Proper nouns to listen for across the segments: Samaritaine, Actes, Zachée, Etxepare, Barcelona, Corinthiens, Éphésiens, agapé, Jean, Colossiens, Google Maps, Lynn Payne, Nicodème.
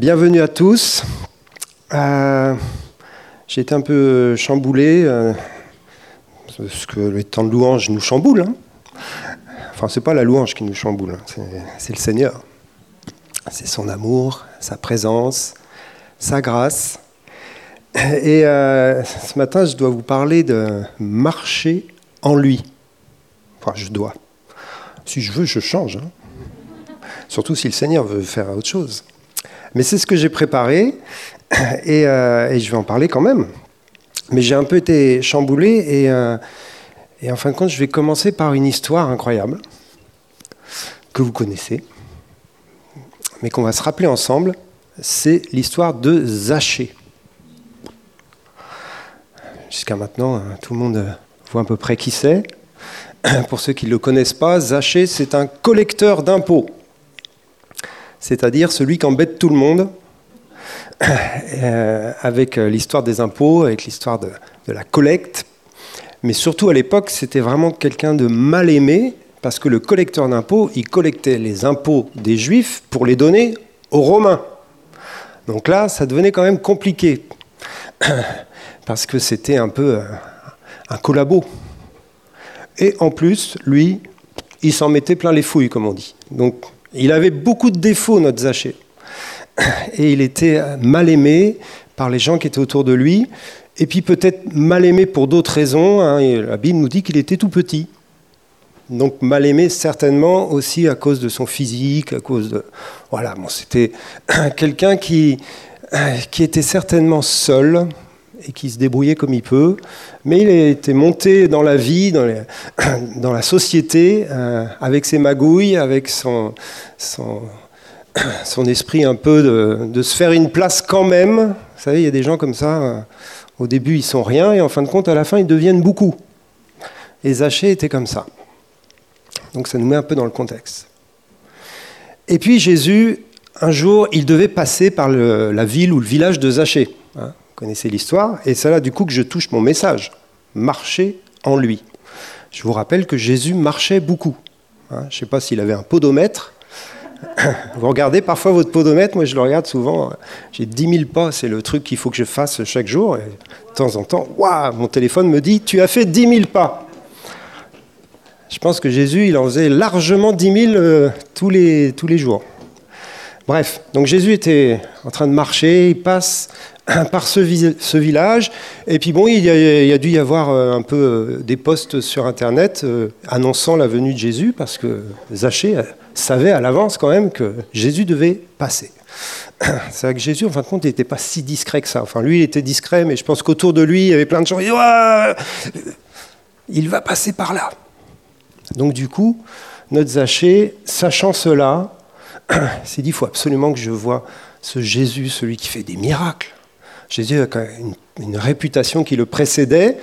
Bienvenue à tous. J'ai été un peu chamboulé, parce que les temps de louange nous chamboule. Enfin, c'est pas la louange qui nous chamboule, c'est le Seigneur. C'est son amour, sa présence, sa grâce. Et ce matin, je dois vous parler de marcher en lui. Enfin, je dois. Si je veux, je change. Surtout si le Seigneur veut faire autre chose. Mais c'est ce que j'ai préparé et je vais en parler quand même. Mais j'ai un peu été chamboulé et en fin de compte, je vais commencer par une histoire incroyable que vous connaissez, mais qu'on va se rappeler ensemble. C'est l'histoire de Zachée. Jusqu'à maintenant, tout le monde voit à peu près qui c'est. Pour ceux qui ne le connaissent pas, Zachée, c'est un collecteur d'impôts. C'est-à-dire celui qui embête tout le monde, avec l'histoire des impôts, avec l'histoire de la collecte. Mais surtout à l'époque, c'était vraiment quelqu'un de mal aimé, parce que le collecteur d'impôts, il collectait les impôts des Juifs pour les donner aux Romains. Donc là, ça devenait quand même compliqué, parce que c'était un peu un collabo. Et en plus, lui, il s'en mettait plein les fouilles, comme on dit. Donc, il avait beaucoup de défauts, notre Zachée. Et il était mal aimé par les gens qui étaient autour de lui. Et puis peut-être mal aimé pour d'autres raisons. La Bible nous dit qu'il était tout petit. Donc mal aimé certainement aussi à cause de son physique, à cause de... Voilà, bon, c'était quelqu'un qui était certainement seul et qui se débrouillait comme il peut. Mais il était monté dans la vie, dans la société, avec ses magouilles, avec son esprit un peu de se faire une place quand même. Vous savez, il y a des gens comme ça, au début ils sont rien, et en fin de compte, à la fin, ils deviennent beaucoup. Et Zachée était comme ça. Donc ça nous met un peu dans le contexte. Et puis Jésus, un jour, il devait passer par la ville ou le village de Zachée. Connaissez l'histoire, et c'est là du coup que je touche mon message, marcher en lui. Je vous rappelle que Jésus marchait beaucoup. Je ne sais pas s'il avait un podomètre. Vous regardez parfois votre podomètre, moi je le regarde souvent, j'ai 10 000 pas, c'est le truc qu'il faut que je fasse chaque jour, et de temps en temps, waouh, mon téléphone me dit « tu as fait 10 000 pas ». Je pense que Jésus, il en faisait largement 10 000 tous les jours. Bref, donc Jésus était en train de marcher, il passe par ce village, et puis bon, il y a dû y avoir un peu des posts sur Internet annonçant la venue de Jésus, parce que Zachée savait à l'avance quand même que Jésus devait passer. C'est vrai que Jésus, en fin de compte, il n'était pas si discret que ça. Enfin, lui, il était discret, mais je pense qu'autour de lui, il y avait plein de gens qui disaient ouais, « il va passer par là ». Donc du coup, notre Zachée, sachant cela, s'est dit « il faut absolument que je voie ce Jésus, celui qui fait des miracles ». Jésus a une réputation qui le précédait,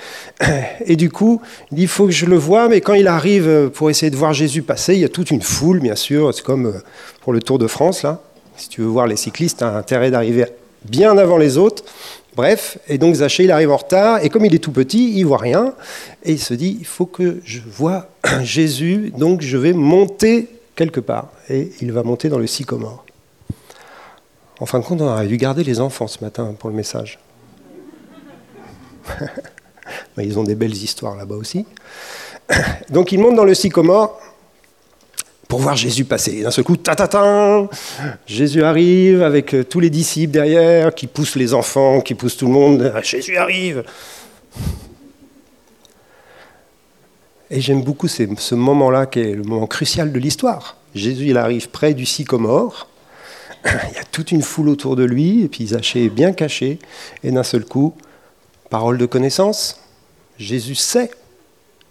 et du coup, il dit, il faut que je le voie, mais quand il arrive pour essayer de voir Jésus passer, il y a toute une foule, bien sûr, c'est comme pour le Tour de France, là. Si tu veux voir les cyclistes, tu as intérêt d'arriver bien avant les autres, bref, et donc Zachée, il arrive en retard, et comme il est tout petit, il ne voit rien, et il se dit, il faut que je voie Jésus, donc je vais monter quelque part, et il va monter dans le sycomore. En fin de compte, on aurait dû garder les enfants ce matin pour le message. Ils ont des belles histoires là-bas aussi. Donc, ils montent dans le sycomore pour voir Jésus passer. Et d'un seul coup, ta-ta-ta, Jésus arrive avec tous les disciples derrière, qui poussent les enfants, qui poussent tout le monde. Jésus arrive. Et j'aime beaucoup ce moment-là, qui est le moment crucial de l'histoire. Jésus, il arrive près du sycomore. Il y a toute une foule autour de lui, et puis Zachée est bien caché, et d'un seul coup, parole de connaissance, Jésus sait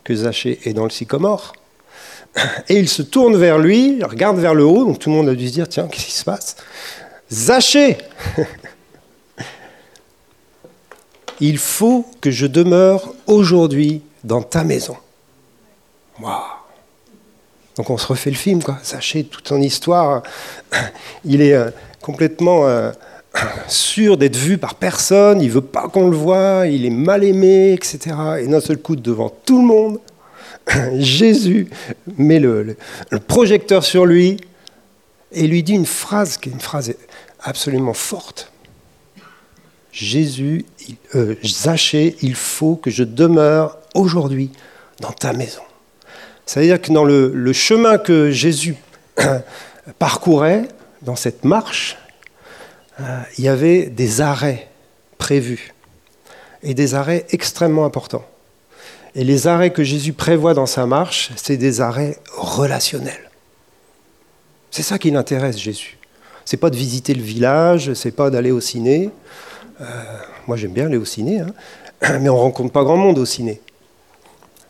que Zachée est dans le sycomore, et il se tourne vers lui, il regarde vers le haut, donc tout le monde a dû se dire, tiens, qu'est-ce qui se passe ? Zachée ! Il faut que je demeure aujourd'hui dans ta maison. Waouh ! Donc on se refait le film, quoi. Zachée, toute son histoire, il est complètement sûr d'être vu par personne, il ne veut pas qu'on le voie, il est mal aimé, etc. Et d'un seul coup, devant tout le monde, Jésus met le projecteur sur lui et lui dit une phrase qui est une phrase absolument forte. Zachée, il faut que je demeure aujourd'hui dans ta maison. C'est-à-dire que dans le chemin que Jésus parcourait, dans cette marche, il y avait des arrêts prévus, et des arrêts extrêmement importants. Et les arrêts que Jésus prévoit dans sa marche, c'est des arrêts relationnels. C'est ça qui l'intéresse, Jésus. C'est pas de visiter le village, c'est pas d'aller au ciné. Moi, j'aime bien aller au ciné, hein, mais on rencontre pas grand monde au ciné.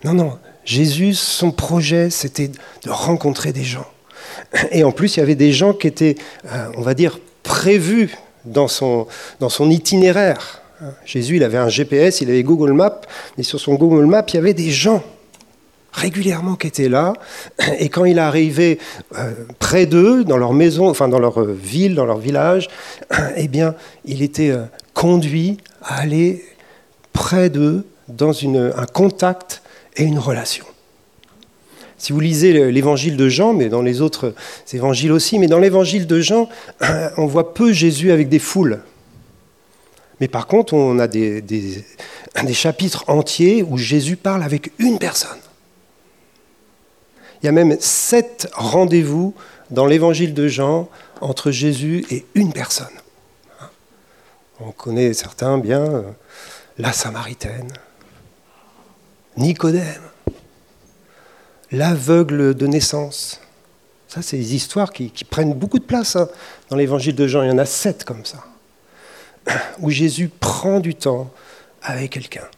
Non, Jésus, son projet, c'était de rencontrer des gens. Et en plus, il y avait des gens qui étaient, on va dire, prévus dans son itinéraire. Jésus, il avait un GPS, il avait Google Maps, mais sur son Google Maps, il y avait des gens régulièrement qui étaient là. Et quand il arrivait près d'eux, dans leur maison, enfin dans leur ville, dans leur village, eh bien, il était conduit à aller près d'eux dans un contact et une relation. Si vous lisez l'évangile de Jean, mais dans les autres évangiles aussi, mais dans l'évangile de Jean, on voit peu Jésus avec des foules. Mais par contre, on a des chapitres entiers où Jésus parle avec une personne. Il y a même 7 rendez-vous dans l'évangile de Jean entre Jésus et une personne. On connaît certains bien, la Samaritaine, Nicodème, l'aveugle de naissance. Ça, c'est des histoires qui prennent beaucoup de place, hein. Dans l'évangile de Jean, il y en a 7 comme ça, où Jésus prend du temps avec quelqu'un.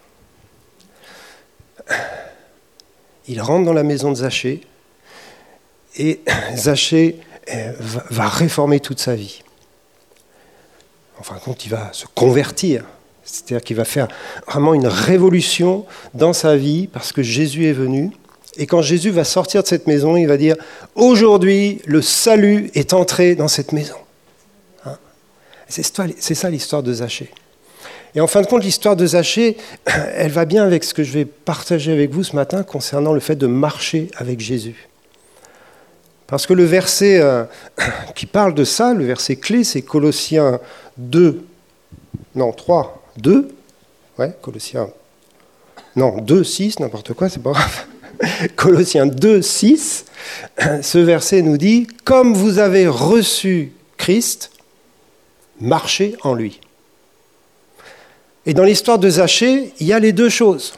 Il rentre dans la maison de Zachée, et Zachée va réformer toute sa vie. En fin de compte, il va se convertir. C'est-à-dire qu'il va faire vraiment une révolution dans sa vie, parce que Jésus est venu. Et quand Jésus va sortir de cette maison, il va dire « Aujourd'hui, le salut est entré dans cette maison. » Hein ? C'est ça l'histoire de Zachée. Et en fin de compte, l'histoire de Zachée, elle va bien avec ce que je vais partager avec vous ce matin concernant le fait de marcher avec Jésus. Parce que le verset qui parle de ça, le verset clé, c'est Colossiens Colossiens 2, 6, ce verset nous dit « Comme vous avez reçu Christ, marchez en lui. » Et dans l'histoire de Zachée, il y a les deux choses.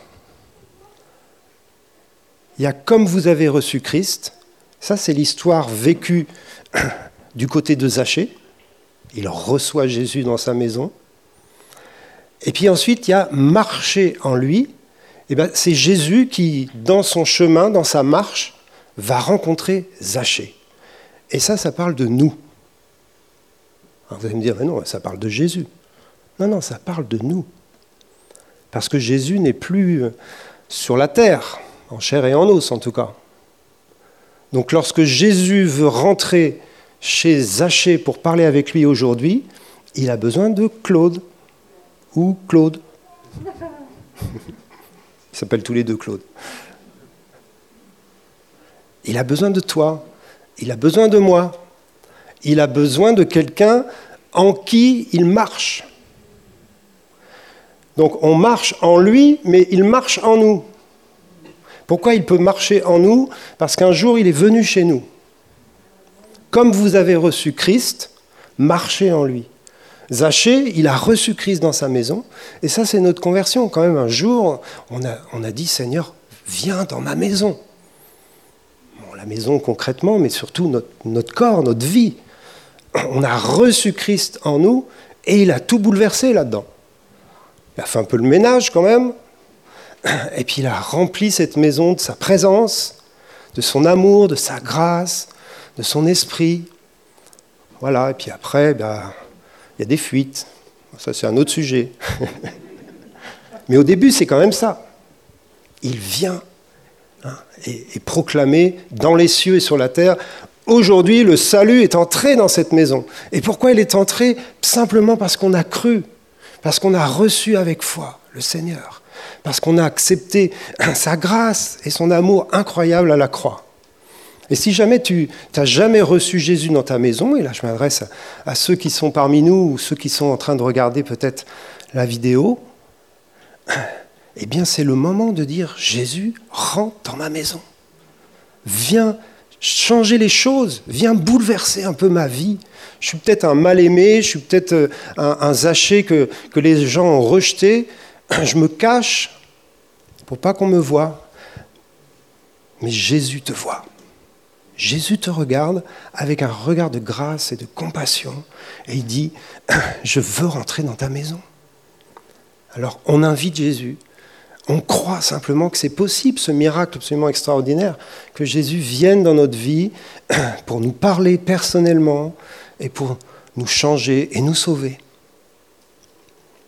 Il y a « Comme vous avez reçu Christ », ça c'est l'histoire vécue du côté de Zachée. Il reçoit Jésus dans sa maison. Et puis ensuite, il y a « marcher en lui ». Eh bien, c'est Jésus qui, dans son chemin, dans sa marche, va rencontrer Zachée. Et ça parle de nous. Alors vous allez me dire, mais non, ça parle de Jésus. Non, ça parle de nous. Parce que Jésus n'est plus sur la terre, en chair et en os en tout cas. Donc lorsque Jésus veut rentrer chez Zachée pour parler avec lui aujourd'hui, il a besoin de Claude. Ou Claude. Ils s'appellent tous les deux Claude. Il a besoin de toi. Il a besoin de moi. Il a besoin de quelqu'un en qui il marche. Donc on marche en lui, mais il marche en nous. Pourquoi il peut marcher en nous ? Parce qu'un jour, il est venu chez nous. Comme vous avez reçu Christ, marchez en lui. Zachée, il a reçu Christ dans sa maison, et ça c'est notre conversion. Quand même un jour, on a dit « Seigneur, viens dans ma maison ». Bon, la maison concrètement, mais surtout notre corps, notre vie. On a reçu Christ en nous, et il a tout bouleversé là-dedans. Il a fait un peu le ménage quand même, et puis il a rempli cette maison de sa présence, de son amour, de sa grâce, de son esprit. Voilà, et puis après, il y a des fuites, ça c'est un autre sujet. Mais au début, c'est quand même ça. Il vient et proclamer dans les cieux et sur la terre, « Aujourd'hui, le salut est entré dans cette maison. » Et pourquoi il est entré ? Simplement parce qu'on a cru, parce qu'on a reçu avec foi le Seigneur, parce qu'on a accepté sa grâce et son amour incroyable à la croix. Et si jamais tu n'as jamais reçu Jésus dans ta maison, et là je m'adresse à ceux qui sont parmi nous ou ceux qui sont en train de regarder peut-être la vidéo, eh bien c'est le moment de dire « Jésus, rentre dans ma maison. Viens changer les choses, viens bouleverser un peu ma vie. Je suis peut-être un mal-aimé, je suis peut-être un Zachée que les gens ont rejeté. Je me cache pour pas qu'on me voie. Mais Jésus te voit. Jésus te regarde avec un regard de grâce et de compassion et il dit « Je veux rentrer dans ta maison ». Alors on invite Jésus, on croit simplement que c'est possible, ce miracle absolument extraordinaire, que Jésus vienne dans notre vie pour nous parler personnellement et pour nous changer et nous sauver.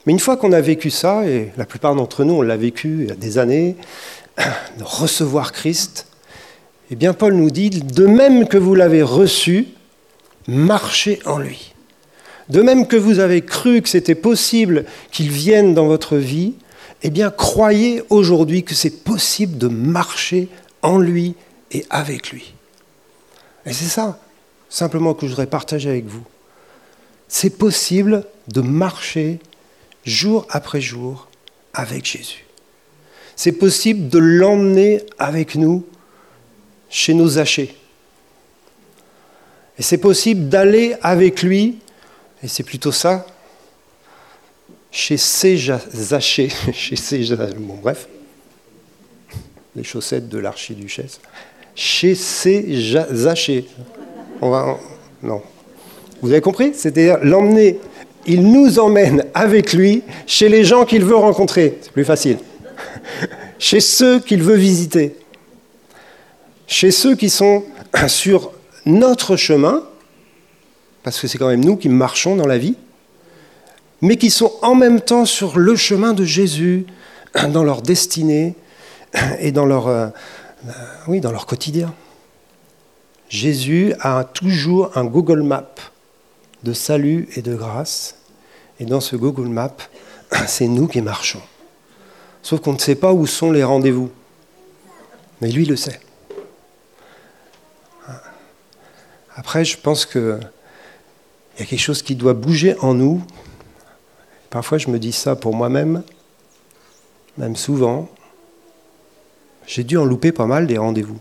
Mais une fois qu'on a vécu ça, et la plupart d'entre nous on l'a vécu il y a des années, de recevoir Christ, eh bien, Paul nous dit, de même que vous l'avez reçu, marchez en lui. De même que vous avez cru que c'était possible qu'il vienne dans votre vie, eh bien, croyez aujourd'hui que c'est possible de marcher en lui et avec lui. Et c'est ça, simplement, que je voudrais partager avec vous. C'est possible de marcher jour après jour avec Jésus. C'est possible de l'emmener avec nous chez nos Zachées. Et c'est possible d'aller avec lui, et c'est plutôt ça, chez ces Zachées, bon bref, les chaussettes de l'archiduchesse, chez ces Zachées. Non. Vous avez compris ? C'est-à-dire l'emmener, il nous emmène avec lui chez les gens qu'il veut rencontrer, c'est plus facile, chez ceux qu'il veut visiter. Chez ceux qui sont sur notre chemin, parce que c'est quand même nous qui marchons dans la vie, mais qui sont en même temps sur le chemin de Jésus, dans leur destinée et dans leur quotidien. Jésus a toujours un Google Map de salut et de grâce, et dans ce Google Map, c'est nous qui marchons. Sauf qu'on ne sait pas où sont les rendez-vous, mais lui le sait. Après, je pense qu'il y a quelque chose qui doit bouger en nous. Parfois, je me dis ça pour moi-même, même souvent. J'ai dû en louper pas mal des rendez-vous.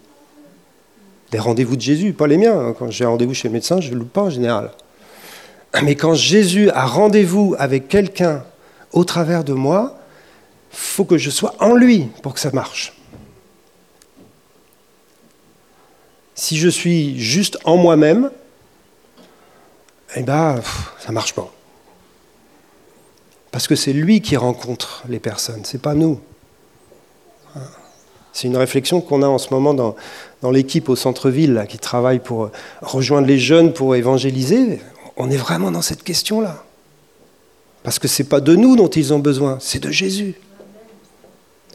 Des rendez-vous de Jésus, pas les miens. Quand j'ai un rendez-vous chez le médecin, je ne le loupe pas en général. Mais quand Jésus a rendez-vous avec quelqu'un au travers de moi, il faut que je sois en lui pour que ça marche. Si je suis juste en moi-même, eh ben, ça ne marche pas. Parce que c'est lui qui rencontre les personnes, ce n'est pas nous. C'est une réflexion qu'on a en ce moment dans l'équipe au centre-ville, là, qui travaille pour rejoindre les jeunes, pour évangéliser. On est vraiment dans cette question-là. Parce que ce n'est pas de nous dont ils ont besoin, c'est de Jésus.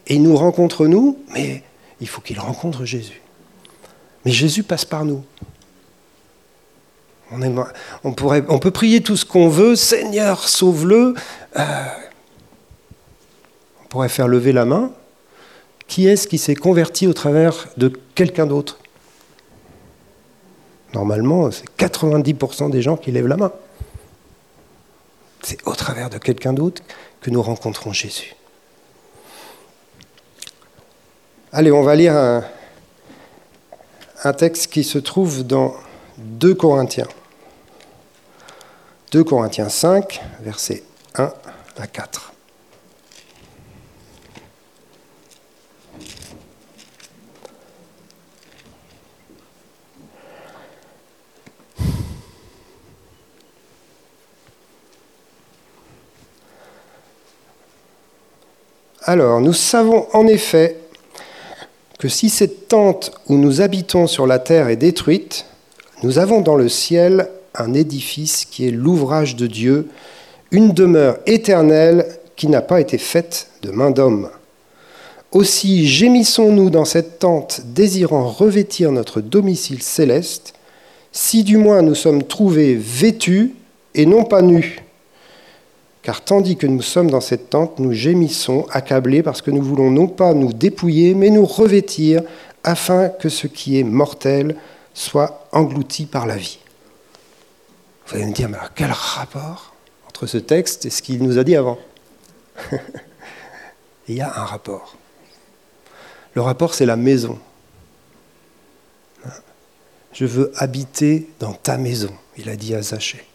Et il nous rencontre nous, mais il faut qu'il rencontre Jésus. Mais Jésus passe par nous. On peut prier tout ce qu'on veut, « Seigneur, sauve-le ». On pourrait faire lever la main. Qui est-ce qui s'est converti au travers de quelqu'un d'autre ? Normalement, c'est 90% des gens qui lèvent la main. C'est au travers de quelqu'un d'autre que nous rencontrons Jésus. Allez, on va lire un texte qui se trouve dans 2 Corinthiens. 2 Corinthiens 5, versets 1 à 4. Alors, nous savons en effet que si cette tente où nous habitons sur la terre est détruite, nous avons dans le ciel un édifice qui est l'ouvrage de Dieu, une demeure éternelle qui n'a pas été faite de main d'homme. Aussi gémissons-nous dans cette tente, désirant revêtir notre domicile céleste, si du moins nous sommes trouvés vêtus et non pas nus. Car tandis que nous sommes dans cette tente, nous gémissons, accablés, parce que nous voulons non pas nous dépouiller, mais nous revêtir, afin que ce qui est mortel soit englouti par la vie. Vous allez me dire, mais alors quel rapport entre ce texte et ce qu'il nous a dit avant ? Il y a un rapport. Le rapport, c'est la maison. Je veux habiter dans ta maison, il a dit à Zachée.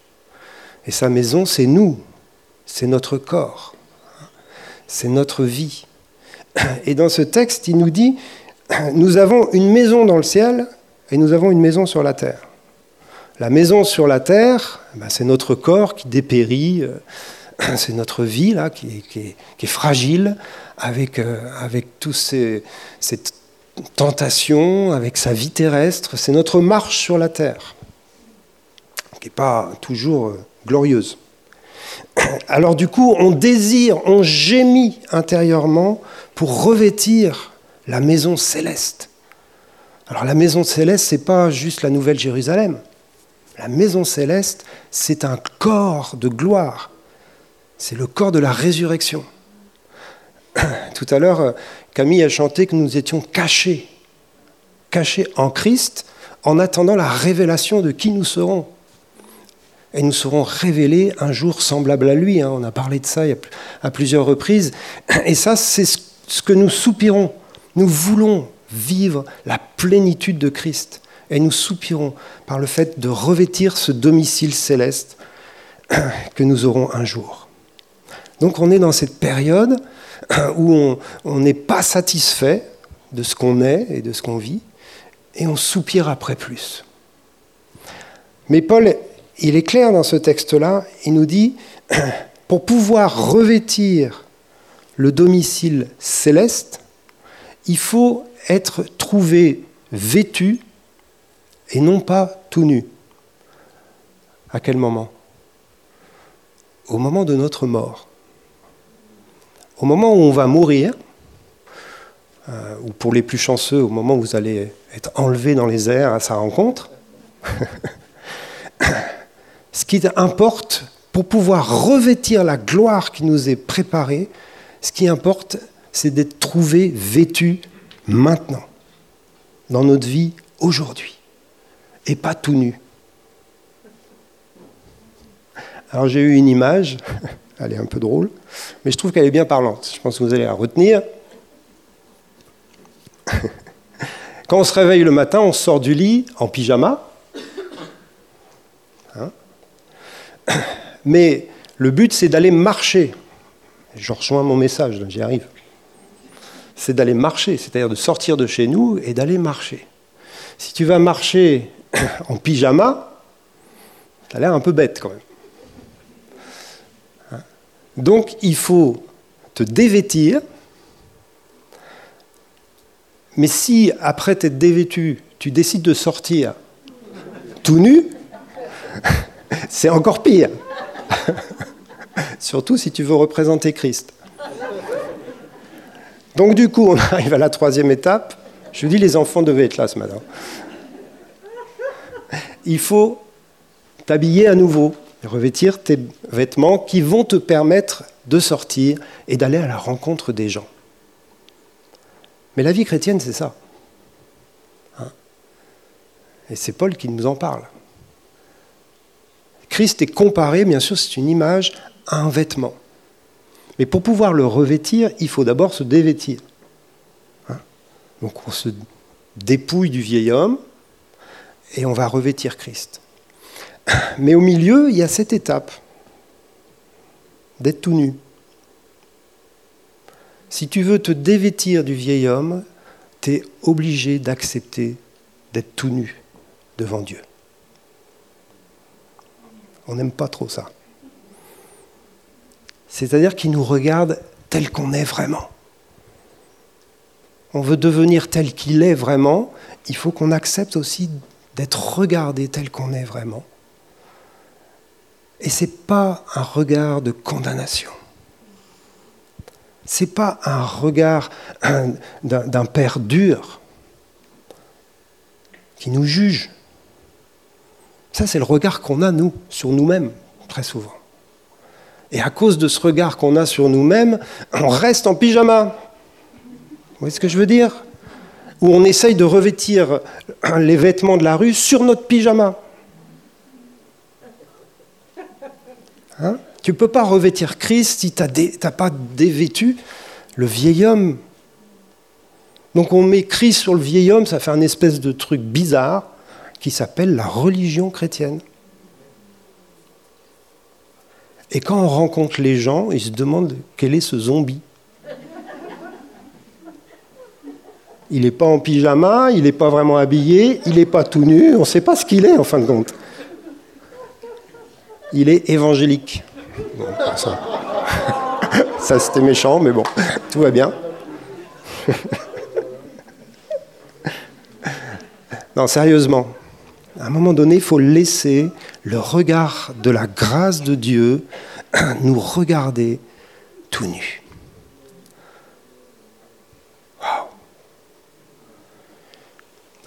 Et sa maison, c'est nous, c'est notre corps, c'est notre vie. Et dans ce texte, il nous dit, nous avons une maison dans le ciel et nous avons une maison sur la terre. La maison sur la terre, c'est notre corps qui dépérit, c'est notre vie là, qui est fragile, avec toutes ces tentations, avec sa vie terrestre. C'est notre marche sur la terre, qui n'est pas toujours glorieuse. Alors du coup, on désire, on gémit intérieurement pour revêtir la maison céleste. Alors la maison céleste, ce n'est pas juste la Nouvelle Jérusalem. La maison céleste, c'est un corps de gloire. C'est le corps de la résurrection. Tout à l'heure, Camille a chanté que nous étions cachés. Cachés en Christ, en attendant la révélation de qui nous serons. Et nous serons révélés un jour semblable à lui. On a parlé de ça à plusieurs reprises. Et ça, c'est ce que nous soupirons. Nous voulons vivre la plénitude de Christ. Et nous soupirons par le fait de revêtir ce domicile céleste que nous aurons un jour. Donc on est dans cette période où on n'est pas satisfait de ce qu'on est et de ce qu'on vit, et on soupire après plus. Mais Paul, il est clair dans ce texte-là, il nous dit, pour pouvoir revêtir le domicile céleste, il faut être trouvé vêtu et non pas tout nu. À quel moment ? Au moment de notre mort. Au moment où on va mourir, ou pour les plus chanceux, au moment où vous allez être enlevé dans les airs à sa rencontre, ce qui importe pour pouvoir revêtir la gloire qui nous est préparée, ce qui importe, c'est d'être trouvé vêtu maintenant, dans notre vie aujourd'hui, et pas tout nu. Alors j'ai eu une image, elle est un peu drôle, mais je trouve qu'elle est bien parlante. Je pense que vous allez la retenir. Quand on se réveille le matin, on sort du lit en pyjama. Mais le but, c'est d'aller marcher. Je rejoins mon message, j'y arrive. C'est d'aller marcher, c'est-à-dire de sortir de chez nous et d'aller marcher. Si tu vas marcher en pyjama, t'as l'air un peu bête quand même. Donc, il faut te dévêtir. Mais si, après t'être dévêtu, tu décides de sortir tout nu, c'est encore pire. Surtout si tu veux représenter Christ. Donc, du coup, on arrive à la troisième étape. Je vous dis, les enfants devaient être là ce matin. Il faut t'habiller à nouveau. Revêtir tes vêtements qui vont te permettre de sortir et d'aller à la rencontre des gens. Mais la vie chrétienne, c'est ça. Et c'est Paul qui nous en parle. Christ est comparé, bien sûr, c'est une image, à un vêtement. Mais pour pouvoir le revêtir, il faut d'abord se dévêtir. Donc on se dépouille du vieil homme et on va revêtir Christ. Mais au milieu, il y a cette étape d'être tout nu. Si tu veux te dévêtir du vieil homme, tu es obligé d'accepter d'être tout nu devant Dieu. On n'aime pas trop ça. C'est-à-dire qu'il nous regarde tel qu'on est vraiment. On veut devenir tel qu'il est vraiment, il faut qu'on accepte aussi d'être regardé tel qu'on est vraiment. Et ce n'est pas un regard de condamnation. Ce n'est pas un regard d'un père dur qui nous juge. Ça, c'est le regard qu'on a, nous, sur nous-mêmes, très souvent. Et à cause de ce regard qu'on a sur nous-mêmes, on reste en pyjama. Vous voyez ce que je veux dire ? où on essaye de revêtir les vêtements de la rue sur notre pyjama. Hein ? Tu ne peux pas revêtir Christ si tu n'as pas dévêtu le vieil homme. Donc on met Christ sur le vieil homme, ça fait un espèce de truc bizarre qui s'appelle la religion chrétienne. Et quand on rencontre les gens, ils se demandent quel est ce zombie. Il n'est pas en pyjama, il n'est pas vraiment habillé, il n'est pas tout nu, on ne sait pas ce qu'il est en fin de compte. Il est évangélique. Bon, ça, ça c'était méchant, mais bon, tout va bien. Non, sérieusement, à un moment donné, il faut laisser le regard de la grâce de Dieu nous regarder tout nus. Waouh!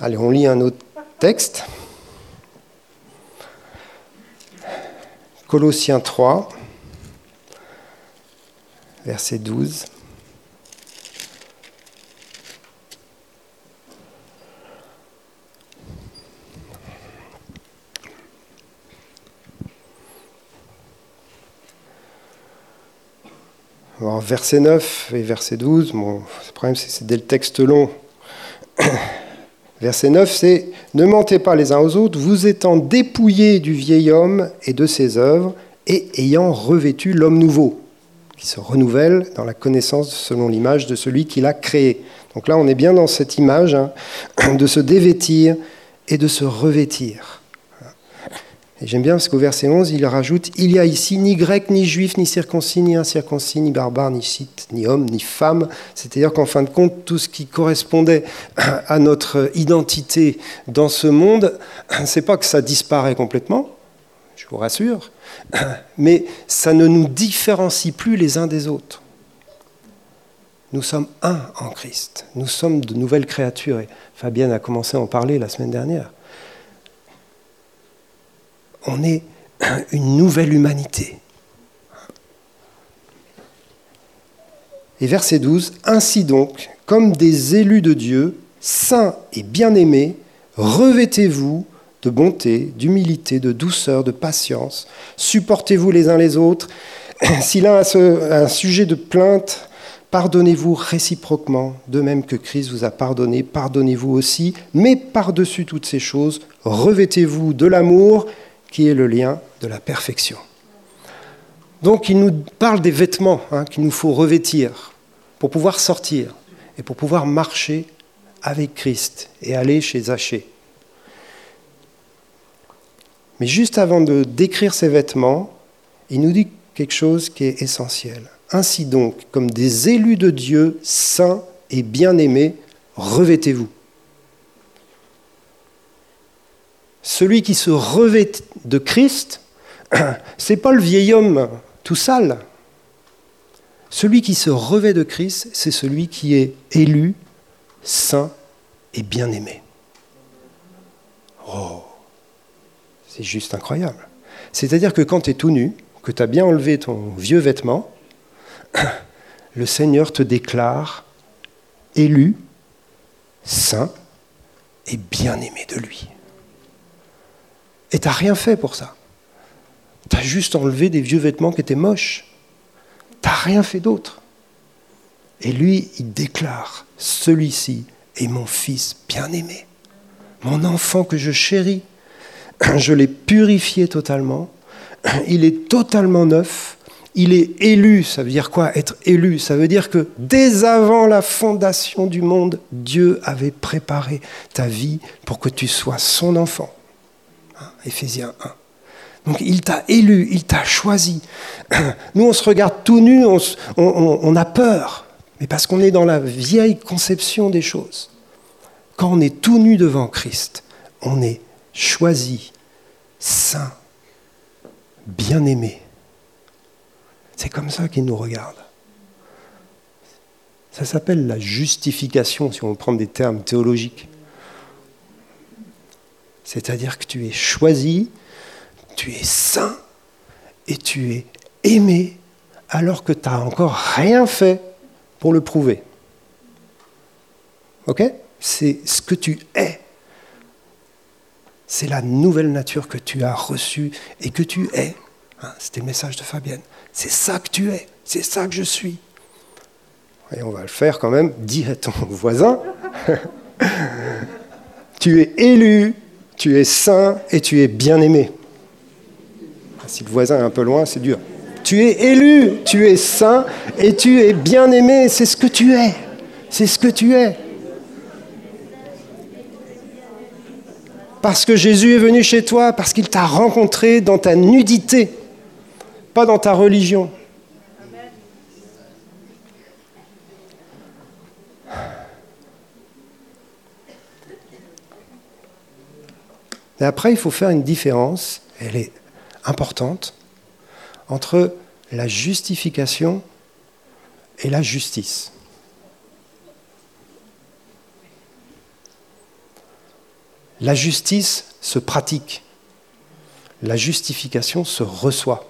Allez, on lit un autre texte. Colossiens 3, verset 12. Alors, verset 9 et verset 12, bon, le problème c'est dès le texte long. Verset 9, c'est « Ne mentez pas les uns aux autres, vous étant dépouillés du vieil homme et de ses œuvres, et ayant revêtu l'homme nouveau, qui se renouvelle dans la connaissance selon l'image de celui qui l'a créé. » Donc là, on est bien dans cette image hein, de se dévêtir et de se revêtir. Et j'aime bien parce qu'au verset 11, il rajoute « Il y a ici ni grec, ni juif, ni circoncis, ni incirconcis, ni barbare, ni scythe, ni homme, ni femme. » C'est-à-dire qu'en fin de compte, tout ce qui correspondait à notre identité dans ce monde, c'est pas que ça disparaît complètement, je vous rassure, mais ça ne nous différencie plus les uns des autres. Nous sommes un en Christ, nous sommes de nouvelles créatures. Et Fabienne a commencé à en parler la semaine dernière. On est une nouvelle humanité. Et verset 12, « Ainsi donc, comme des élus de Dieu, saints et bien-aimés, revêtez-vous de bonté, d'humilité, de douceur, de patience, supportez-vous les uns les autres. Si l'un a un sujet de plainte, pardonnez-vous réciproquement, de même que Christ vous a pardonné, pardonnez-vous aussi, mais par-dessus toutes ces choses, revêtez-vous de l'amour, qui est le lien de la perfection. » Donc il nous parle des vêtements hein, qu'il nous faut revêtir pour pouvoir sortir et pour pouvoir marcher avec Christ et aller chez Zachée. Mais juste avant de décrire ces vêtements, il nous dit quelque chose qui est essentiel. « Ainsi donc, comme des élus de Dieu, saints et bien-aimés, revêtez-vous. » Celui qui se revêt de Christ, c'est pas le vieil homme tout sale. Celui qui se revêt de Christ, c'est celui qui est élu, saint et bien-aimé. Oh, c'est juste incroyable. C'est-à-dire que quand tu es tout nu, que tu as bien enlevé ton vieux vêtement, le Seigneur te déclare élu, saint et bien-aimé de lui. Et tu n'as rien fait pour ça. Tu as juste enlevé des vieux vêtements qui étaient moches. Tu n'as rien fait d'autre. Et lui, il déclare, « Celui-ci est mon fils bien-aimé, mon enfant que je chéris. Je l'ai purifié totalement. Il est totalement neuf. Il est élu. » Ça veut dire quoi, être élu? Ça veut dire que dès avant la fondation du monde, Dieu avait préparé ta vie pour que tu sois son enfant. Éphésiens 1. Donc il t'a élu, il t'a choisi. Nous on se regarde tout nu, on a peur, mais parce qu'on est dans la vieille conception des choses. Quand on est tout nu devant Christ, on est choisi, saint, bien-aimé. C'est comme ça qu'il nous regarde. Ça s'appelle la justification, si on prend des termes théologiques. C'est-à-dire que tu es choisi, tu es saint et tu es aimé alors que tu n'as encore rien fait pour le prouver. Ok ? c'est ce que tu es. C'est la nouvelle nature que tu as reçue et que tu es. C'était le message de Fabienne. C'est ça que tu es, c'est ça que je suis. Et on va le faire quand même, dis à ton voisin. Tu es élu, tu es saint et tu es bien-aimé. Si le voisin est un peu loin, c'est dur. Tu es élu, tu es saint et tu es bien-aimé. C'est ce que tu es. C'est ce que tu es. Parce que Jésus est venu chez toi, parce qu'il t'a rencontré dans ta nudité, pas dans ta religion. Et après, il faut faire une différence, elle est importante, entre la justification et la justice. La justice se pratique, la justification se reçoit.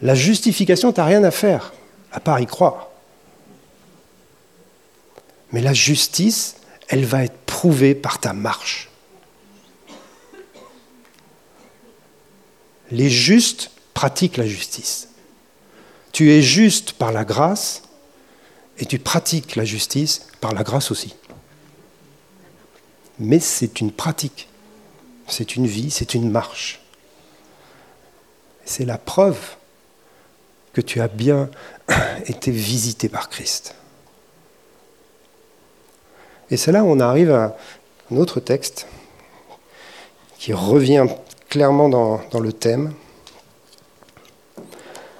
La justification, tu n'as rien à faire, à part y croire. Mais la justice, elle va être prouvée par ta marche. Les justes pratiquent la justice. Tu es juste par la grâce et tu pratiques la justice par la grâce aussi. Mais c'est une pratique, c'est une vie, c'est une marche. C'est la preuve que tu as bien été visité par Christ. Et c'est là où on arrive à un autre texte qui revient clairement dans le thème.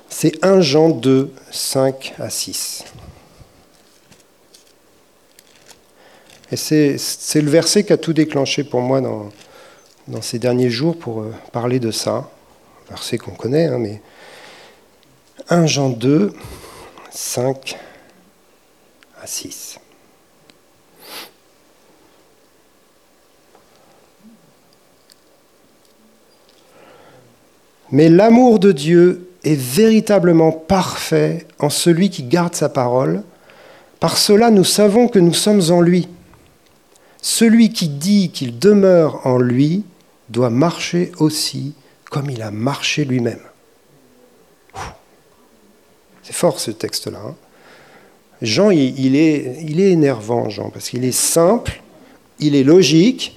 C'est 1 Jean 2, 5 à 6. Et c'est le verset qui a tout déclenché pour moi dans ces derniers jours pour parler de ça. Verset qu'on connaît, mais 1 Jean 2, 5 à 6. Mais l'amour de Dieu est véritablement parfait en celui qui garde sa parole. Par cela, nous savons que nous sommes en lui. Celui qui dit qu'il demeure en lui doit marcher aussi comme il a marché lui-même. C'est fort ce texte-là. Jean, il est énervant, Jean, parce qu'il est simple, il est logique,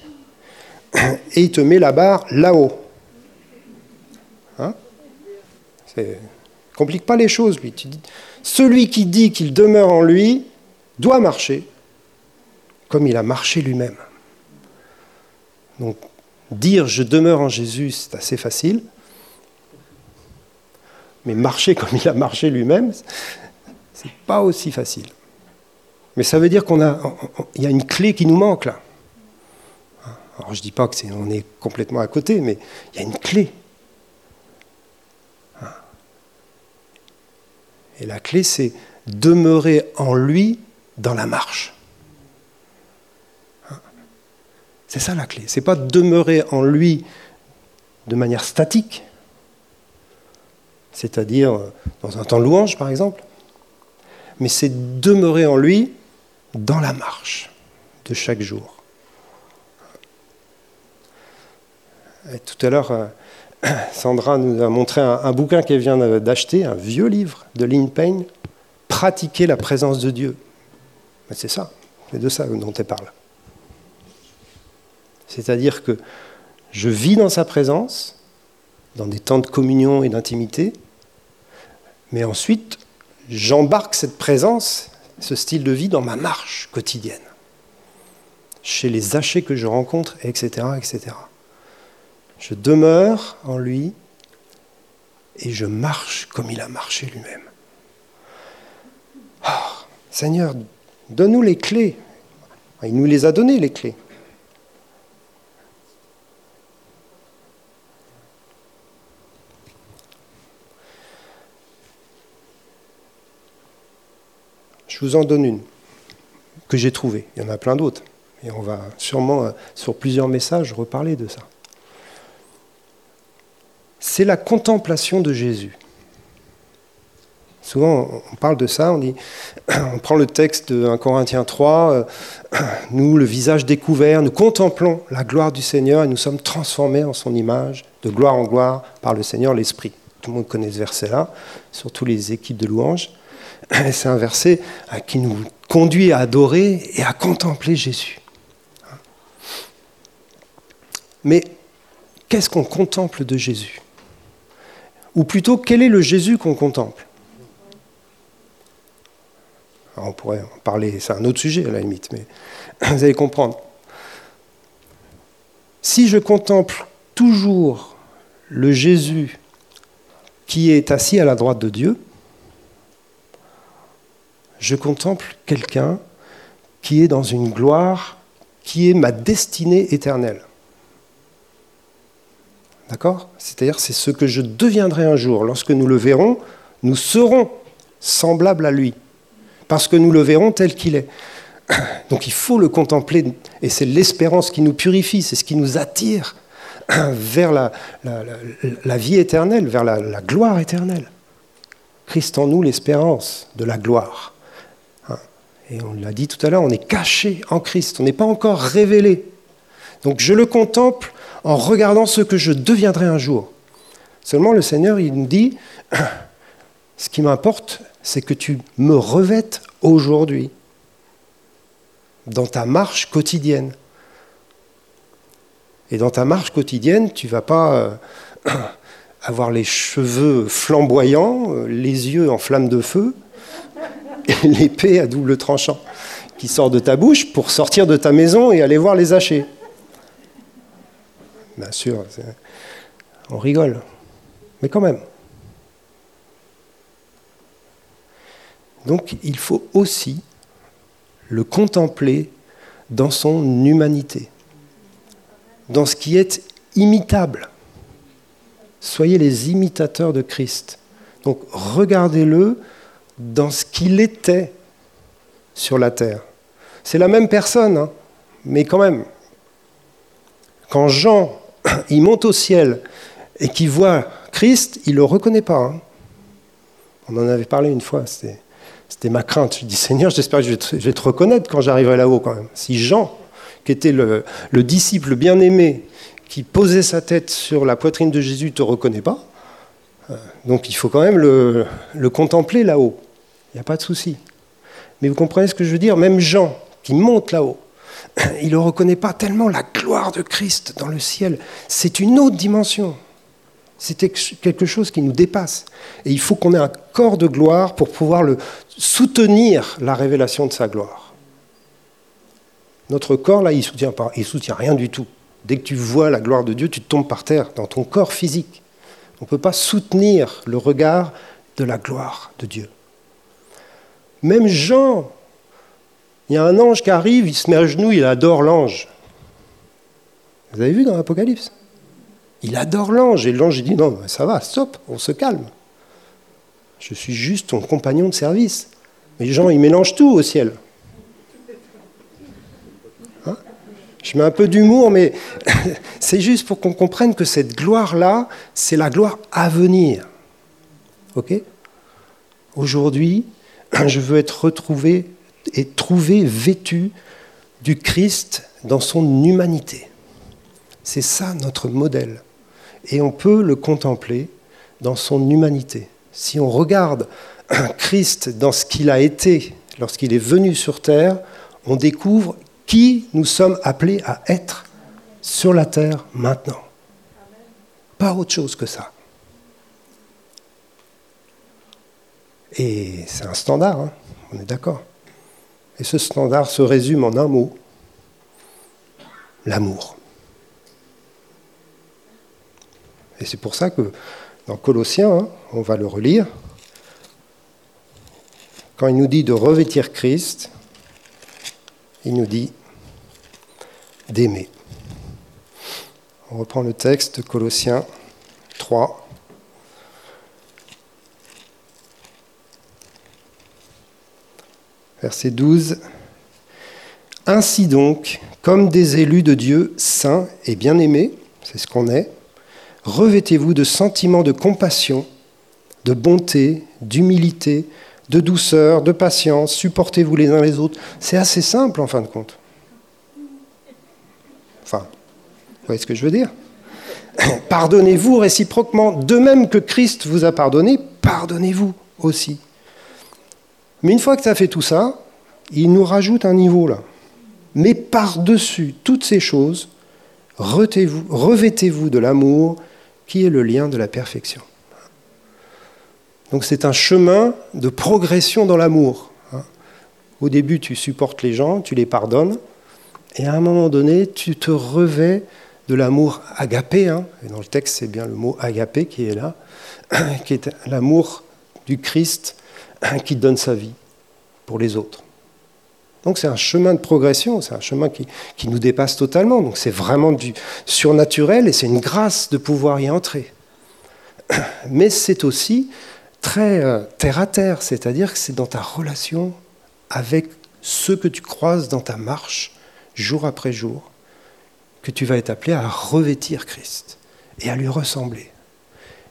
et il te met la barre là-haut. Complique pas les choses, lui. Tu dis, celui qui dit qu'il demeure en lui doit marcher comme il a marché lui-même. Donc, dire « je demeure en Jésus », c'est assez facile, mais marcher comme il a marché lui-même, c'est pas aussi facile. Mais ça veut dire qu'il y a une clé qui nous manque, là. Alors, je dis pas qu'on est complètement à côté, mais il y a une clé. Et la clé, c'est demeurer en lui dans la marche. C'est ça la clé. Ce n'est pas demeurer en lui de manière statique, c'est-à-dire dans un temps louange, par exemple, mais c'est demeurer en lui dans la marche de chaque jour. Et tout à l'heure, Sandra nous a montré un bouquin qu'elle vient d'acheter, un vieux livre de Lynn Payne, « Pratiquer la présence de Dieu ». Mais c'est ça, c'est de ça dont elle parle. C'est-à-dire que je vis dans sa présence, dans des temps de communion et d'intimité, mais ensuite, j'embarque cette présence, ce style de vie, dans ma marche quotidienne, chez les Zachées que je rencontre, etc., etc. Je demeure en lui et je marche comme il a marché lui-même. Oh, Seigneur, donne-nous les clés. Il nous les a données, les clés. Je vous en donne une que j'ai trouvée. Il y en a plein d'autres. Et on va sûrement, sur plusieurs messages, reparler de ça. C'est la contemplation de Jésus. Souvent, on parle de ça, on dit, on prend le texte de 1 Corinthiens 3, nous, le visage découvert, nous contemplons la gloire du Seigneur et nous sommes transformés en son image, de gloire en gloire, par le Seigneur, l'Esprit. Tout le monde connaît ce verset-là, surtout les équipes de louanges. Et c'est un verset qui nous conduit à adorer et à contempler Jésus. Mais qu'est-ce qu'on contemple de Jésus ? Ou plutôt, quel est le Jésus qu'on contemple ? Alors on pourrait en parler, c'est un autre sujet à la limite, mais vous allez comprendre. Si je contemple toujours le Jésus qui est assis à la droite de Dieu, je contemple quelqu'un qui est dans une gloire, qui est ma destinée éternelle. D'accord ? C'est-à-dire, c'est ce que je deviendrai un jour. Lorsque nous le verrons, nous serons semblables à lui. Parce que nous le verrons tel qu'il est. Donc il faut le contempler, et c'est l'espérance qui nous purifie, c'est ce qui nous attire vers la vie éternelle, vers la gloire éternelle. Christ en nous, l'espérance de la gloire. Et on l'a dit tout à l'heure, on est caché en Christ, on n'est pas encore révélé. Donc je le contemple en regardant ce que je deviendrai un jour. Seulement le Seigneur, il nous dit, ce qui m'importe, c'est que tu me revêtes aujourd'hui, dans ta marche quotidienne. Et dans ta marche quotidienne, tu ne vas pas avoir les cheveux flamboyants, les yeux en flammes de feu, et l'épée à double tranchant qui sort de ta bouche pour sortir de ta maison et aller voir les Zachées. Bien sûr, on rigole, mais quand même. Donc, il faut aussi le contempler dans son humanité, dans ce qui est imitable. Soyez les imitateurs de Christ. Donc, regardez-le dans ce qu'il était sur la terre. C'est la même personne, hein, mais quand même. Quand Jean, il monte au ciel et qu'il voit Christ, il ne le reconnaît pas. Hein. On en avait parlé une fois, C'était ma crainte. Je dis, Seigneur, j'espère que je vais te reconnaître quand j'arriverai là-haut quand même. Si Jean, qui était le disciple bien-aimé, qui posait sa tête sur la poitrine de Jésus, ne te reconnaît pas, donc il faut quand même le contempler là-haut. Il n'y a pas de souci. Mais vous comprenez ce que je veux dire ? Même Jean, qui monte là-haut, il ne reconnaît pas tellement la gloire de Christ dans le ciel. C'est une autre dimension. C'est quelque chose qui nous dépasse. Et il faut qu'on ait un corps de gloire pour pouvoir soutenir la révélation de sa gloire. Notre corps, là, il ne soutient rien du tout. Dès que tu vois la gloire de Dieu, tu tombes par terre, dans ton corps physique. On ne peut pas soutenir le regard de la gloire de Dieu. Même Jean, il y a un ange qui arrive, il se met à genoux, il adore l'ange. Vous avez vu dans l'Apocalypse ? Il adore l'ange, et l'ange dit « Non, ça va, stop, on se calme. Je suis juste ton compagnon de service. » Mais Jean, il mélange tout au ciel. Hein ? Je mets un peu d'humour, mais c'est juste pour qu'on comprenne que cette gloire-là, c'est la gloire à venir. Ok ? Aujourd'hui, je veux être retrouvé et trouvé vêtu du Christ dans son humanité. C'est ça notre modèle. Et on peut le contempler dans son humanité. Si on regarde Christ dans ce qu'il a été lorsqu'il est venu sur terre, on découvre qui nous sommes appelés à être sur la terre maintenant. Pas autre chose que ça. Et c'est un standard, hein, on est d'accord. Et ce standard se résume en un mot, l'amour. Et c'est pour ça que dans Colossiens, hein, on va le relire, quand il nous dit de revêtir Christ, il nous dit d'aimer. On reprend le texte de Colossiens 3. Verset 12. « Ainsi donc, comme des élus de Dieu saints et bien-aimés, c'est ce qu'on est, revêtez-vous de sentiments de compassion, de bonté, d'humilité, de douceur, de patience, supportez-vous les uns les autres. C'est assez simple en fin de compte. Enfin, vous voyez ce que je veux dire ? Pardonnez-vous réciproquement, de même que Christ vous a pardonné, pardonnez-vous aussi. Mais une fois que ça fait tout ça, il nous rajoute un niveau là. Mais par-dessus toutes ces choses, revêtez-vous de l'amour qui est le lien de la perfection. Donc c'est un chemin de progression dans l'amour. Au début, tu supportes les gens, tu les pardonnes, et à un moment donné, tu te revêts de l'amour agapé. Et dans le texte, c'est bien le mot agapé qui est là, qui est l'amour du Christ qui donne sa vie pour les autres. Donc c'est un chemin de progression, c'est un chemin qui nous dépasse totalement. Donc c'est vraiment du surnaturel et c'est une grâce de pouvoir y entrer. Mais c'est aussi très terre à terre, c'est-à-dire que c'est dans ta relation avec ceux que tu croises dans ta marche, jour après jour, que tu vas être appelé à revêtir Christ et à lui ressembler.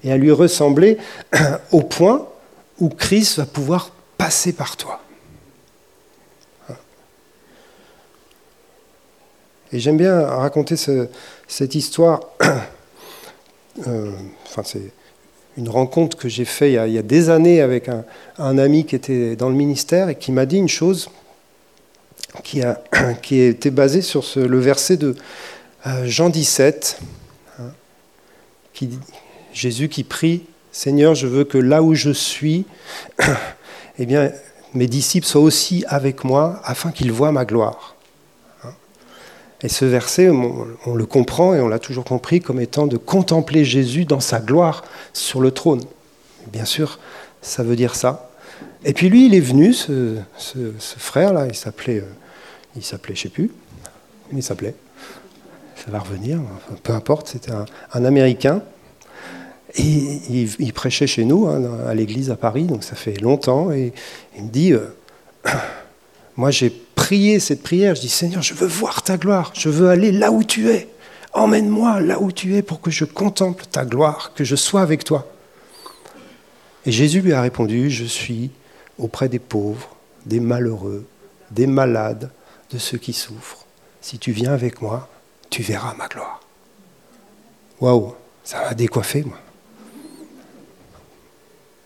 Et à lui ressembler au point où Christ va pouvoir passer par toi. Et j'aime bien raconter cette histoire. C'est une rencontre que j'ai faite il y a des années avec un ami qui était dans le ministère et qui m'a dit une chose qui était basée sur le verset de Jean 17, qui dit, Jésus qui prie, « Seigneur, je veux que là où je suis, eh bien, mes disciples soient aussi avec moi afin qu'ils voient ma gloire. » Et ce verset, on le comprend et on l'a toujours compris comme étant de contempler Jésus dans sa gloire sur le trône. Bien sûr, ça veut dire ça. Et puis lui, il est venu, ce frère-là, il s'appelait, je ne sais plus, il s'appelait, ça va revenir, enfin, peu importe, c'était un Américain. Et il prêchait chez nous, à l'église à Paris, donc ça fait longtemps, et il me dit... Moi, j'ai prié cette prière, je dis « Seigneur, je veux voir ta gloire, je veux aller là où tu es. Emmène-moi là où tu es pour que je contemple ta gloire, que je sois avec toi. » Et Jésus lui a répondu « Je suis auprès des pauvres, des malheureux, des malades, de ceux qui souffrent. Si tu viens avec moi, tu verras ma gloire. » Waouh, ça m'a décoiffé, moi.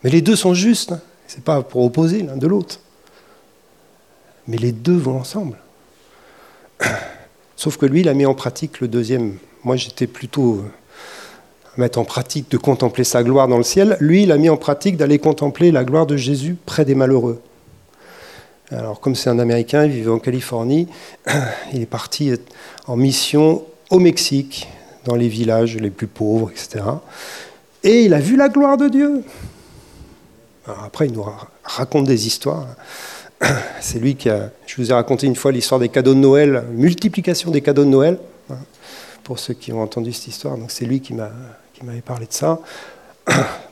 Mais les deux sont justes, c'est pas pour opposer l'un de l'autre. Mais les deux vont ensemble. Sauf que lui, il a mis en pratique le deuxième. Moi, j'étais plutôt à mettre en pratique de contempler sa gloire dans le ciel. Lui, il a mis en pratique d'aller contempler la gloire de Jésus près des malheureux. Alors, comme c'est un Américain, il vivait en Californie, il est parti en mission au Mexique, dans les villages les plus pauvres, etc. Et il a vu la gloire de Dieu. Alors après, il nous raconte des histoires. C'est lui je vous ai raconté une fois l'histoire des cadeaux de Noël, multiplication des cadeaux de Noël, pour ceux qui ont entendu cette histoire. Donc c'est lui qui m'avait parlé de ça.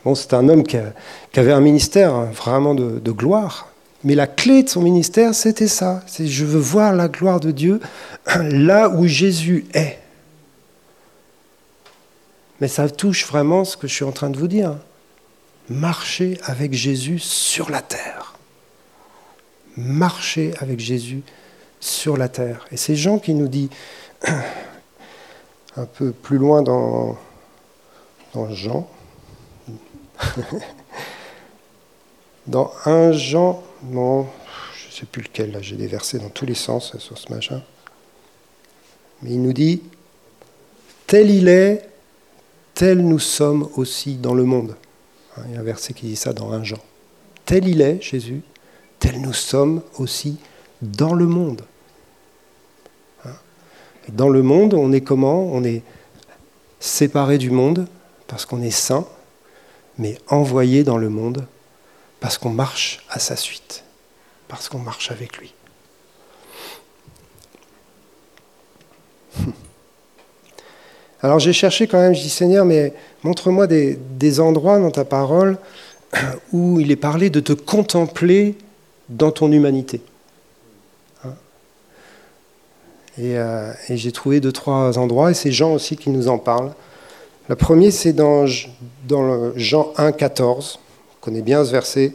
Bon, c'est un homme qui avait un ministère vraiment de gloire, mais la clé de son ministère, c'était ça. C'est je veux voir la gloire de Dieu là où Jésus est. Mais ça touche vraiment ce que je suis en train de vous dire. Marcher avec Jésus sur la terre. Marcher avec Jésus sur la terre. Et c'est Jean qui nous dit, un peu plus loin dans Jean, dans 1 Jean, non, je ne sais plus lequel, là, j'ai des versets dans tous les sens sur ce machin, mais il nous dit, tel il est, tel nous sommes aussi dans le monde. Il y a un verset qui dit ça dans 1 Jean. Tel il est, Jésus, tels nous sommes aussi dans le monde. Dans le monde, on est comment ? On est séparé du monde parce qu'on est saint, mais envoyé dans le monde parce qu'on marche à sa suite, parce qu'on marche avec lui. Alors j'ai cherché quand même, je dis Seigneur, mais montre-moi des endroits dans ta parole où il est parlé de te contempler dans ton humanité. Et j'ai trouvé 2-3 endroits, et c'est Jean aussi qui nous en parle. Le premier, c'est dans Jean 1, 14, connaît bien ce verset,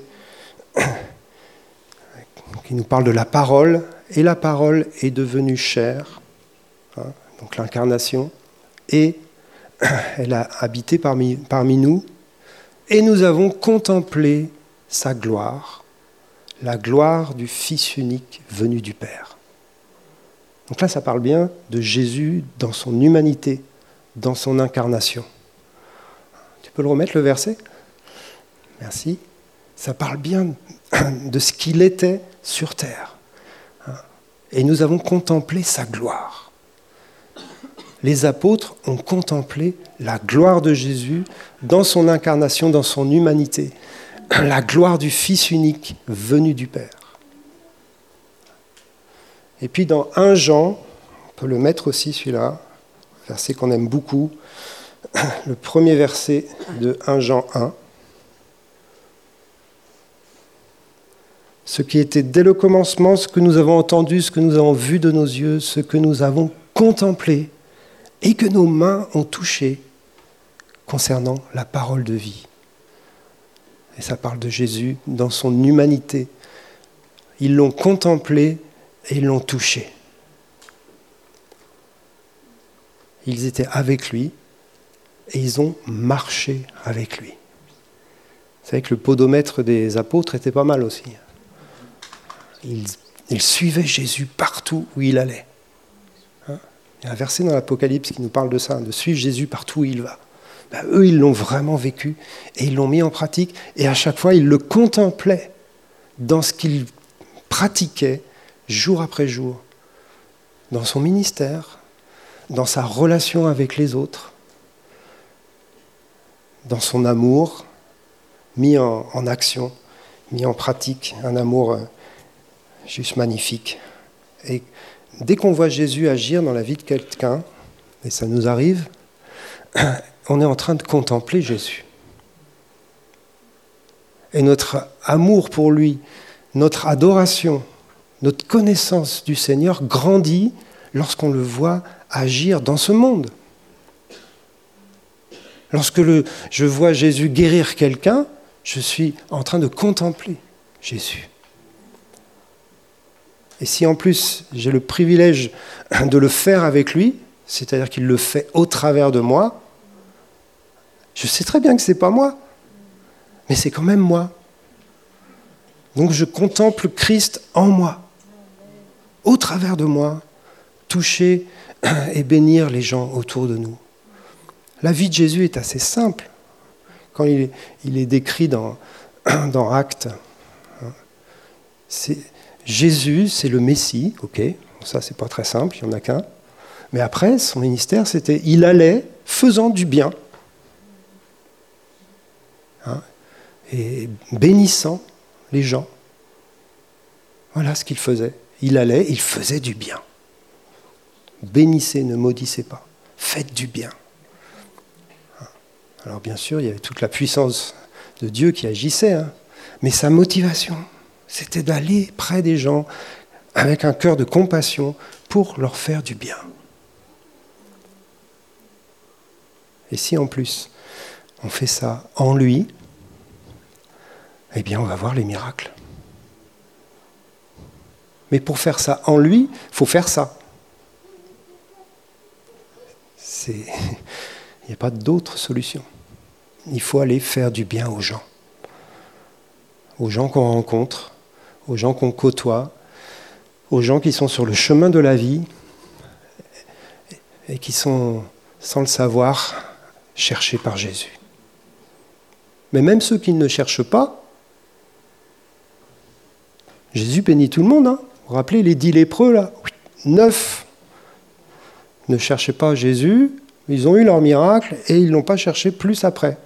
qui nous parle de la parole, et la parole est devenue chair, hein, donc l'incarnation, et elle a habité parmi nous, et nous avons contemplé sa gloire, la gloire du Fils unique venu du Père. Donc là, ça parle bien de Jésus dans son humanité, dans son incarnation. Tu peux le remettre, le verset ? Merci. Ça parle bien de ce qu'il était sur terre. Et nous avons contemplé sa gloire. Les apôtres ont contemplé la gloire de Jésus dans son incarnation, dans son humanité. La gloire du Fils unique venu du Père. Et puis dans 1 Jean, on peut le mettre aussi celui-là, verset qu'on aime beaucoup, le premier verset de 1 Jean 1. Ce qui était dès le commencement, ce que nous avons entendu, ce que nous avons vu de nos yeux, ce que nous avons contemplé et que nos mains ont touché concernant la parole de vie. Et ça parle de Jésus dans son humanité. Ils l'ont contemplé et ils l'ont touché. Ils étaient avec lui et ils ont marché avec lui. Vous savez que le podomètre des apôtres était pas mal aussi. Ils suivaient Jésus partout où il allait. Hein ? Il y a un verset dans l'Apocalypse qui nous parle de ça, de suivre Jésus partout où il va. Ben, eux, ils l'ont vraiment vécu et ils l'ont mis en pratique. Et à chaque fois, ils le contemplaient dans ce qu'ils pratiquaient jour après jour, dans son ministère, dans sa relation avec les autres, dans son amour mis en action, mis en pratique, un amour juste magnifique. Et dès qu'on voit Jésus agir dans la vie de quelqu'un, et ça nous arrive, on est en train de contempler Jésus. Et notre amour pour lui, notre adoration, notre connaissance du Seigneur grandit lorsqu'on le voit agir dans ce monde. Lorsque je vois Jésus guérir quelqu'un, je suis en train de contempler Jésus. Et si en plus j'ai le privilège de le faire avec lui, c'est-à-dire qu'il le fait au travers de moi, je sais très bien que ce n'est pas moi, mais c'est quand même moi. Donc je contemple Christ en moi, au travers de moi, toucher et bénir les gens autour de nous. La vie de Jésus est assez simple. Quand il est décrit dans Actes, Jésus, c'est le Messie, ok, ça c'est pas très simple, il n'y en a qu'un. Mais après, son ministère, c'était, il allait faisant du bien, hein, et bénissant les gens. Voilà ce qu'il faisait. Il allait, il faisait du bien. Bénissez, ne maudissez pas. Faites du bien. Alors bien sûr, il y avait toute la puissance de Dieu qui agissait, hein, mais sa motivation, c'était d'aller près des gens avec un cœur de compassion pour leur faire du bien. Et si en plus, on fait ça en lui, eh bien on va voir les miracles. Mais pour faire ça en lui, il faut faire ça. Il n'y a pas d'autre solution. Il faut aller faire du bien aux gens qu'on rencontre, aux gens qu'on côtoie, aux gens qui sont sur le chemin de la vie et qui sont, sans le savoir, cherchés par Jésus. Mais même ceux qui ne cherchent pas, Jésus bénit tout le monde. Hein. Vous vous rappelez les 10 lépreux, là ? 9 ne cherchaient pas Jésus, ils ont eu leur miracle et ils ne l'ont pas cherché plus après.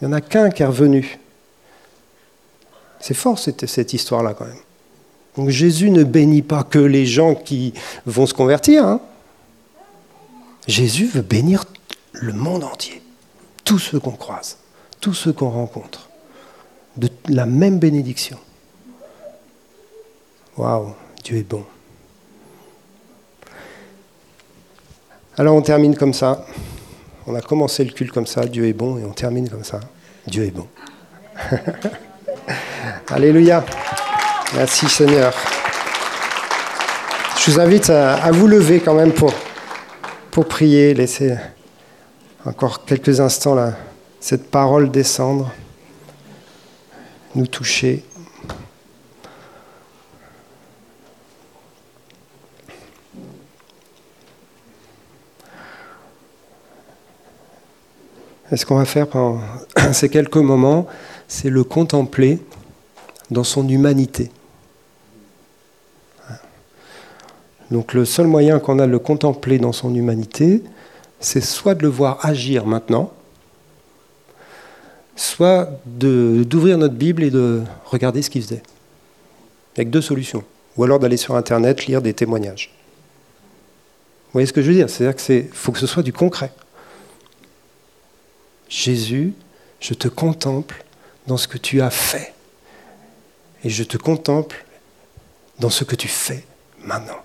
Il n'y en a qu'un qui est revenu. C'est fort cette histoire-là quand même. Donc Jésus ne bénit pas que les gens qui vont se convertir. Hein. Jésus veut bénir le monde entier, tous ceux qu'on croise, tous ceux qu'on rencontre, de la même bénédiction. Waouh, Dieu est bon. Alors on termine comme ça. On a commencé le culte comme ça, Dieu est bon, et on termine comme ça. Dieu est bon. Alléluia. Merci Seigneur. Je vous invite à vous lever quand même pour prier. Laissez encore quelques instants là, cette parole descendre, nous toucher. Et ce qu'on va faire pendant ces quelques moments, c'est le contempler dans son humanité. Donc le seul moyen qu'on a de le contempler dans son humanité, c'est soit de le voir agir maintenant, soit d'ouvrir notre Bible et de regarder ce qu'il faisait. Il n'y a que deux solutions. Ou alors d'aller sur Internet, lire des témoignages. Vous voyez ce que je veux dire ? C'est-à-dire qu'il faut que ce soit du concret. Jésus, je te contemple dans ce que tu as fait. Et je te contemple dans ce que tu fais maintenant.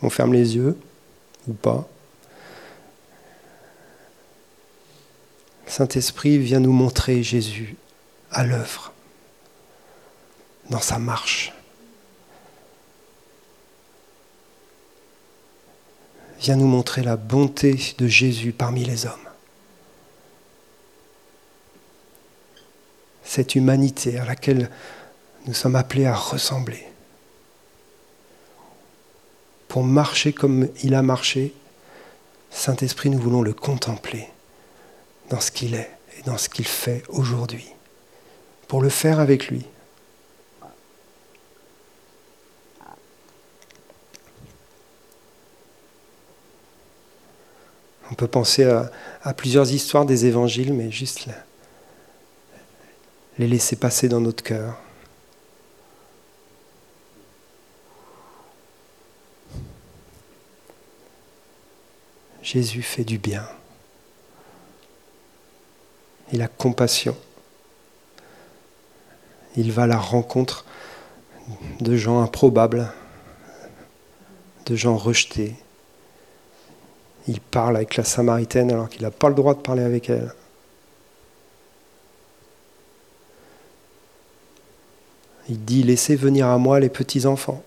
On ferme les yeux, ou pas. Saint-Esprit vient nous montrer Jésus à l'œuvre, dans sa marche. Viens nous montrer la bonté de Jésus parmi les hommes. Cette humanité à laquelle nous sommes appelés à ressembler. Pour marcher comme il a marché, Saint-Esprit, nous voulons le contempler dans ce qu'il est et dans ce qu'il fait aujourd'hui. Pour le faire avec lui. On peut penser à plusieurs histoires des évangiles, mais juste les laisser passer dans notre cœur. Jésus fait du bien. Il a compassion. Il va à la rencontre de gens improbables, de gens rejetés. Il parle avec la Samaritaine alors qu'il n'a pas le droit de parler avec elle. Il dit « Laissez venir à moi les petits enfants.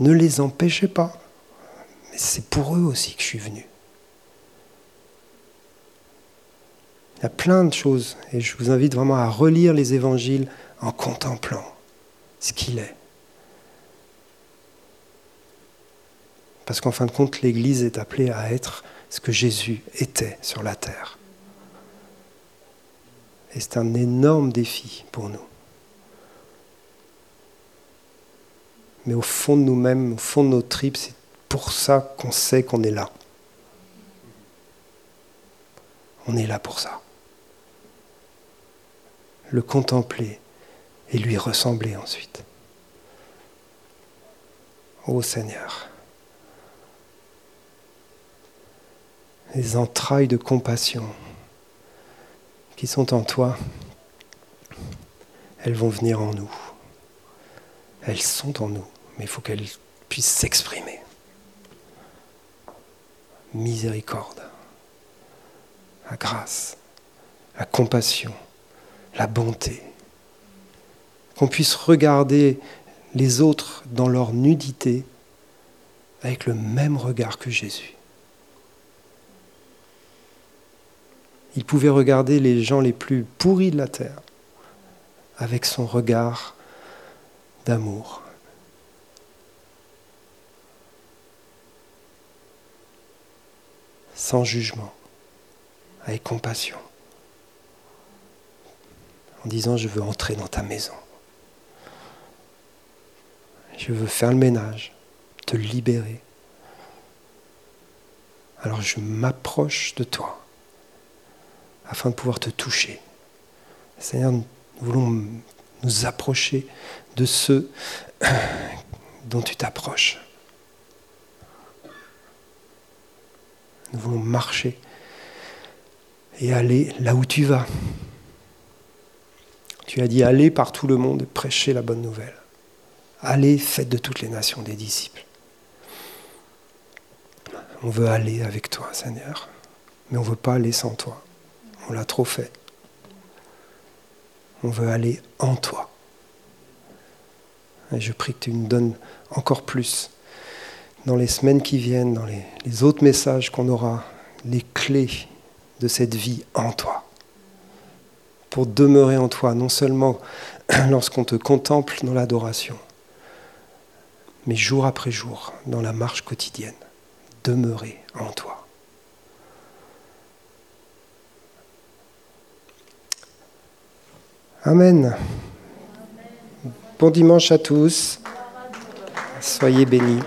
Ne les empêchez pas. Mais c'est pour eux aussi que je suis venu. » Il y a plein de choses et je vous invite vraiment à relire les évangiles en contemplant ce qu'il est. Parce qu'en fin de compte, l'Église est appelée à être ce que Jésus était sur la terre. Et c'est un énorme défi pour nous. Mais au fond de nous-mêmes, au fond de nos tripes, c'est pour ça qu'on sait qu'on est là. On est là pour ça. Le contempler et lui ressembler ensuite. Ô Seigneur, les entrailles de compassion qui sont en toi, elles vont venir en nous. Elles sont en nous, mais il faut qu'elles puissent s'exprimer. Miséricorde, la grâce, la compassion, la bonté. Qu'on puisse regarder les autres dans leur nudité avec le même regard que Jésus. Il pouvait regarder les gens les plus pourris de la terre avec son regard d'amour. Sans jugement, avec compassion. En disant, je veux entrer dans ta maison. Je veux faire le ménage, te libérer. Alors je m'approche de toi. Afin de pouvoir te toucher. Seigneur, nous voulons nous approcher de ceux dont tu t'approches. Nous voulons marcher et aller là où tu vas. Tu as dit, allez par tout le monde et prêchez la bonne nouvelle. Allez, faites de toutes les nations des disciples. On veut aller avec toi, Seigneur, mais on ne veut pas aller sans toi. On l'a trop fait. On veut aller en toi. Et je prie que tu nous donnes encore plus, dans les semaines qui viennent, dans les autres messages qu'on aura, les clés de cette vie en toi. Pour demeurer en toi, non seulement lorsqu'on te contemple dans l'adoration, mais jour après jour, dans la marche quotidienne. Demeurer en toi. Amen. Bon dimanche à tous. Soyez bénis.